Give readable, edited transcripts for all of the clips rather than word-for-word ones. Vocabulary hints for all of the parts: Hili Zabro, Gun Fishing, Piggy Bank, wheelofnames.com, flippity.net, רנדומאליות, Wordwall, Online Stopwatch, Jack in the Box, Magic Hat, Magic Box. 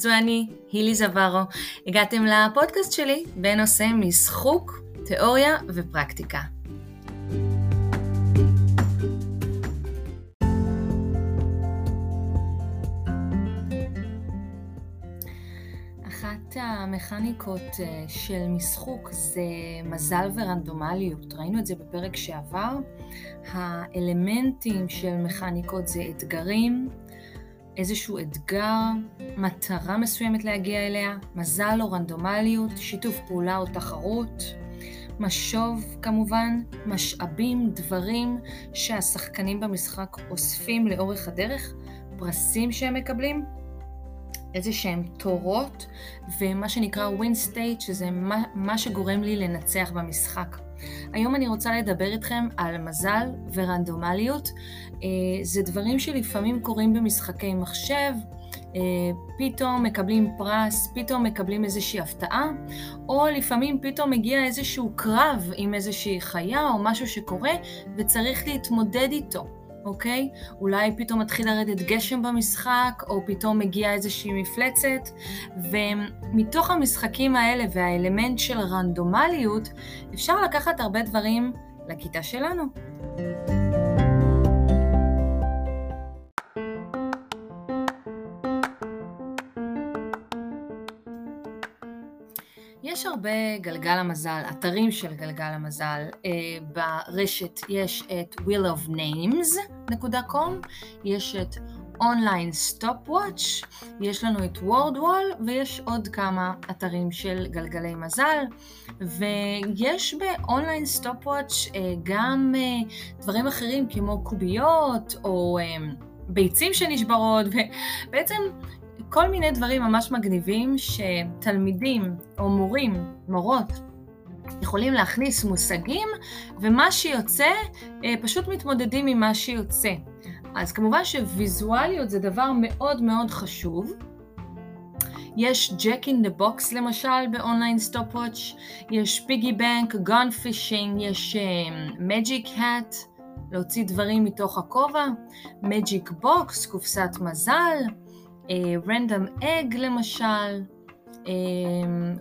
זו אני, הילי זברו. הגעתם לפודקאסט שלי בנושא משחוק, תיאוריה ופרקטיקה. אחת המכניקות של משחוק זה מזל ורנדומליות. ראינו את זה בפרק שעבר. האלמנטים של מכניקות זה אתגרים, איזשהו אתגר, מטרה מסוימת להגיע אליה, מזל או רנדומליות, שיתוף פעולה או תחרות, משוב כמובן, משאבים, דברים שהשחקנים במשחק אוספים לאורך הדרך, פרסים שהם מקבלים, איזה שהם תורות, ומה שנקרא win state, שזה מה שגורם לי לנצח במשחק. היום אני רוצה לדבר איתכם על מזל ורנדומליות. זה דברים שלפעמים קורים במשחקי מחשב, פתאום מקבלים פרס, פתאום מקבלים איזושהי הפתעה, או לפעמים פתאום מגיע איזשהו קרב עם איזושהי חיה או משהו שקורה וצריך להתמודד איתו, אוקיי? אולי פתאום מתחיל לרדת גשם במשחק, או פתאום מגיעה איזושהי מפלצת, ומתוך המשחקים האלה והאלמנט של רנדומליות, אפשר לקחת הרבה דברים לכיתה שלנו. יש הרבה גלגל המזל, אתרים של גלגל המזל. ברשת יש את wheelofnames.com, יש את Online Stopwatch, יש לנו את Wordwall, ויש עוד כמה אתרים של גלגלי מזל, ויש ב-Online Stopwatch גם דברים אחרים כמו קוביות או ביצים שנשברות, ובעצם כל מיני דברים ממש מגניבים שתלמידים או מורים, מורות, יכולים להכניס מושגים, ומה שיוצא, פשוט מתמודדים עם מה שיוצא. אז כמובן שוויזואליות זה דבר מאוד מאוד חשוב. יש Jack in the Box למשל ב-Online Stopwatch, יש Piggy Bank, Gun Fishing, יש Magic Hat, להוציא דברים מתוך הכובע, Magic Box, קופסת מזל, random egg למשל,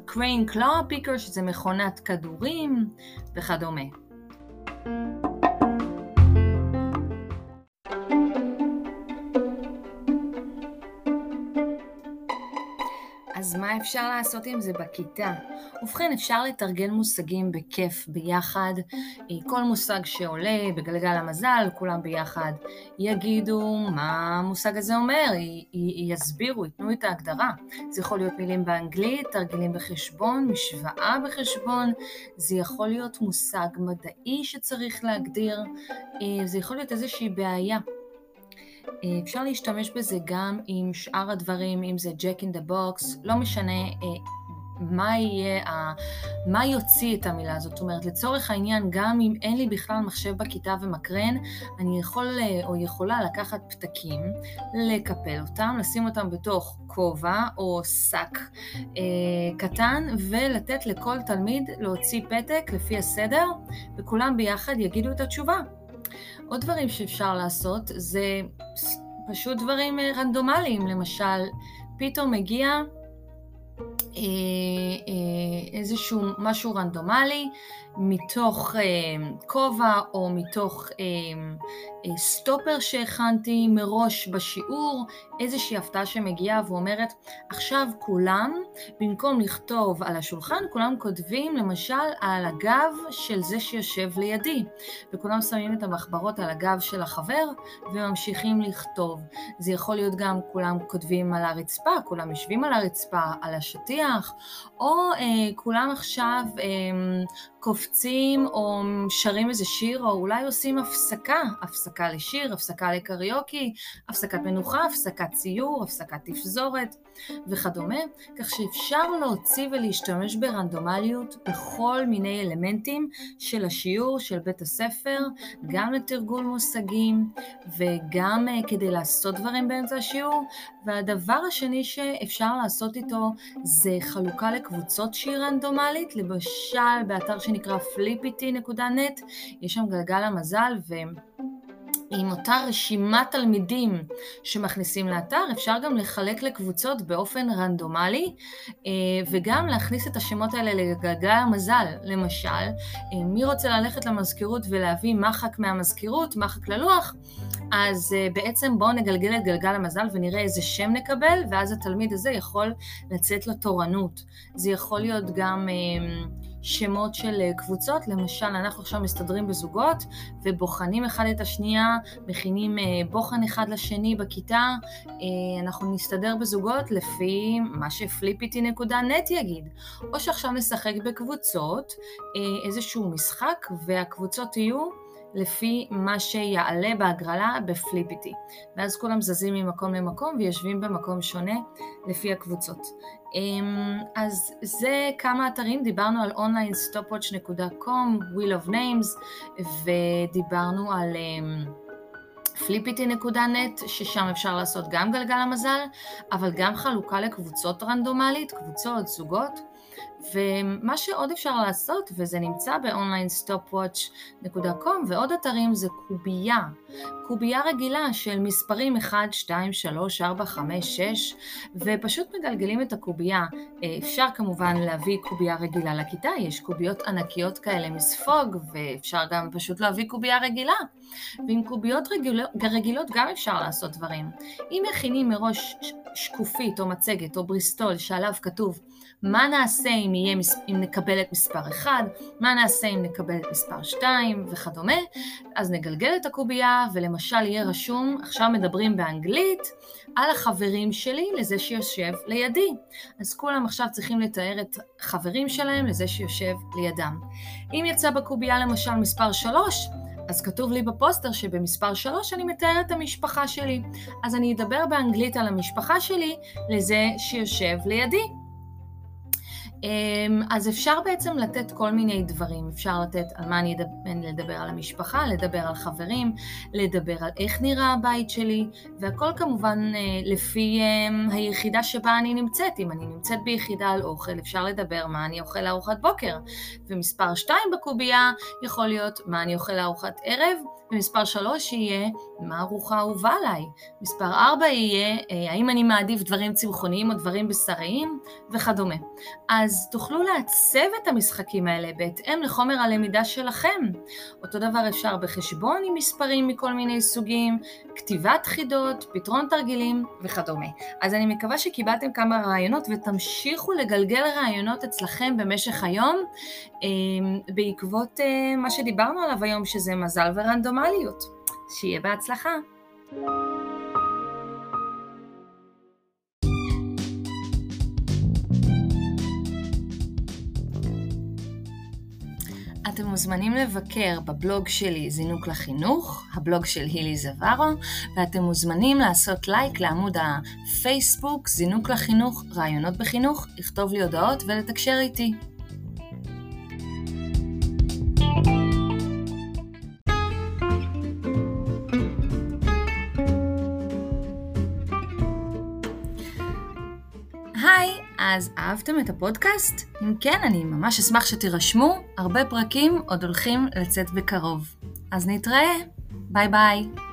crane claw picker שזה מכונת כדורים וכדומה. אז מה אפשר לעשות עם זה בכיתה? ובכן, אפשר לתרגל מושגים בכיף ביחד. כל מושג שעולה בגלגל המזל, כולם ביחד יגידו מה המושג הזה אומר, יסבירו, יתנו את ההגדרה. זה יכול להיות מילים באנגלית, תרגילים בחשבון, משוואה בחשבון, זה יכול להיות מושג מדעי שצריך להגדיר, זה יכול להיות איזושהי בעיה. אפשר להשתמש בזה גם עם שאר הדברים, אם זה Jack in the Box, לא משנה מה יוציא את המילה הזאת. זאת אומרת, לצורך העניין, גם אם אין לי בכלל מחשב בכיתה ומקרן, אני יכול או יכולה לקחת פתקים, לקפל אותם, לשים אותם בתוך כובע או סק קטן, ולתת לכל תלמיד להוציא פתק לפי הסדר, וכולם ביחד יגידו את התשובה. עוד דברים שאפשר לעשות זה פשוט דברים רנדומליים, למשל פתאום מגיע איזשהו משהו רנדומלי מתוך כובע או מתוך סטופר שהכנתי מראש בשיעור, איזושהי הפתעה שמגיעה ואומרת עכשיו כולם במקום לכתוב על השולחן, כולם כותבים למשל על הגב של זה שיושב לידי, וכולם שמים את המחברות על הגב של החבר וממשיכים לכתוב. זה יכול להיות גם כולם כותבים על הרצפה, כולם יושבים על הרצפה, על השטיח, או כולם עכשיו קופצים או שרים איזה שיר, או אולי עושים הפסקה, הפסקה לשיר, הפסקה לקריוקי, הפסקת מנוחה, הפסקת ציור, הפסקת תפזורת וכדומה, כך שאפשר להוציא ולהשתמש ברנדומליות בכל מיני אלמנטים של השיעור, של בית הספר, גם לתרגול מושגים וגם כדי לעשות דברים באמצע השיעור. והדבר השני שאפשר לעשות איתו זה חלוקה לקבוצות שהיא רנדומלית, למשל באתר שנקרא flippity.net, יש שם גלגל המזל עם אותה רשימת תלמידים שמכניסים לאתר, אפשר גם לחלק לקבוצות באופן רנדומלי, וגם להכניס את השמות האלה לגלגל המזל. למשל, מי רוצה ללכת למזכירות ולהביא מחק מהמזכירות, מחק ללוח, אז בעצם בואו נגלגל את גלגל המזל ונראה איזה שם נקבל, ואז התלמיד הזה יכול לצאת לתורנות. זה יכול להיות גם שמות של קבוצות, למשל אנחנו עכשיו מסתדרים בזוגות ובוחנים אחד את השנייה, מכינים בוחן אחד לשני בכיתה, אנחנו נסתדר בזוגות לפי מה שflippity.net יגיד, או שעכשיו נשחק בקבוצות, איזשהו משחק והקבוצות יהיו לפי מה שיעלה בהגרלה בפליפיטי. ואז כולם זזים ממקום למקום ויושבים במקום שונה לפי הקבוצות. אז זה כמה אתרים, דיברנו על onlinestopwatch.com, wheel of names, ודיברנו על flippity.net, ששם אפשר לעשות גם גלגל המזל, אבל גם חלוקה לקבוצות רנדומלית, קבוצות, זוגות. ומה שעוד אפשר לעשות, וזה נמצא ב-onlinestopwatch.com, ועוד אתרים, זה קובייה. קובייה רגילה של מספרים 1, 2, 3, 4, 5, 6, ופשוט מגלגלים את הקובייה. אפשר כמובן להביא קובייה רגילה לכיתה, יש קוביות ענקיות כאלה מספוג, ואפשר גם פשוט להביא קובייה רגילה. ועם קוביות רגילות גם אפשר לעשות דברים. אם מכינים מראש שקופית או מצגת או בריסטול שעליו כתוב מה נעשה אם נקבלת מספר 1, מה נעשה אם נקבלת מספר 2 וכדומה, אז נגלגל את הקובייה ולמשל יהיה רשום, עכשיו מדברים באנגלית על החברים שלי לזה שיושב לידי. אז כולם עכשיו צריכים לתאר את חברים שלהם לזה שיושב לידם. אם יצא בקובייה למשל מספר 3, אז כתוב לי בפוסטר שבמספר 3 אני מתארת את המשפחה שלי. אז אני אדבר באנגלית על המשפחה שלי לזה שיושב לידי. אז אפשר בעצם לתת כל מיני דברים, אפשר לתת על מה אני לדבר על המשפחה, לדבר על חברים, לדבר על איך נראה הבית שלי, והכל כמובן לפי היחידה שבה אני נמצאת. אם אני נמצאת ביחידה על אוכל, אפשר לדבר מה אני אוכל לארוחת בוקר, ומספר 2 בקובייה יכול להיות מה אני אוכל לארוחת ערב, ומספר 3 יהיה מה ארוחה אהובה עליי, מספר 4 יהיה האם אני מעדיף דברים צמחוניים או דברים בשריים וכדומה. אז תוכלו לעצב את המשחקים האלה בהתאם לחומר הלמידה שלכם. אותו דבר אפשר בחשבון עם מספרים מכל מיני סוגים, כתיבת חידות, פתרון תרגילים וכדומה. אז אני מקווה שקיבלתם כמה רעיונות ותמשיכו לגלגל רעיונות אצלכם במשך היום, בעקבות מה שדיברנו עליו היום, שזה מזל ורנדומליות. שיהיה בהצלחה. אתם מוזמנים לבקר בבלוג שלי זינוק לחינוך, הבלוג של הילי זברו, ואתם מוזמנים לעשות לייק לעמוד הפייסבוק זינוק לחינוך, רעיונות בחינוך, לכתוב לי הודעות ולתקשר איתי. אז אהבתם את הפודקאסט? אם כן, אני ממש אשמח שתירשמו, הרבה פרקים עוד הולכים לצאת בקרוב. אז נתראה, ביי ביי.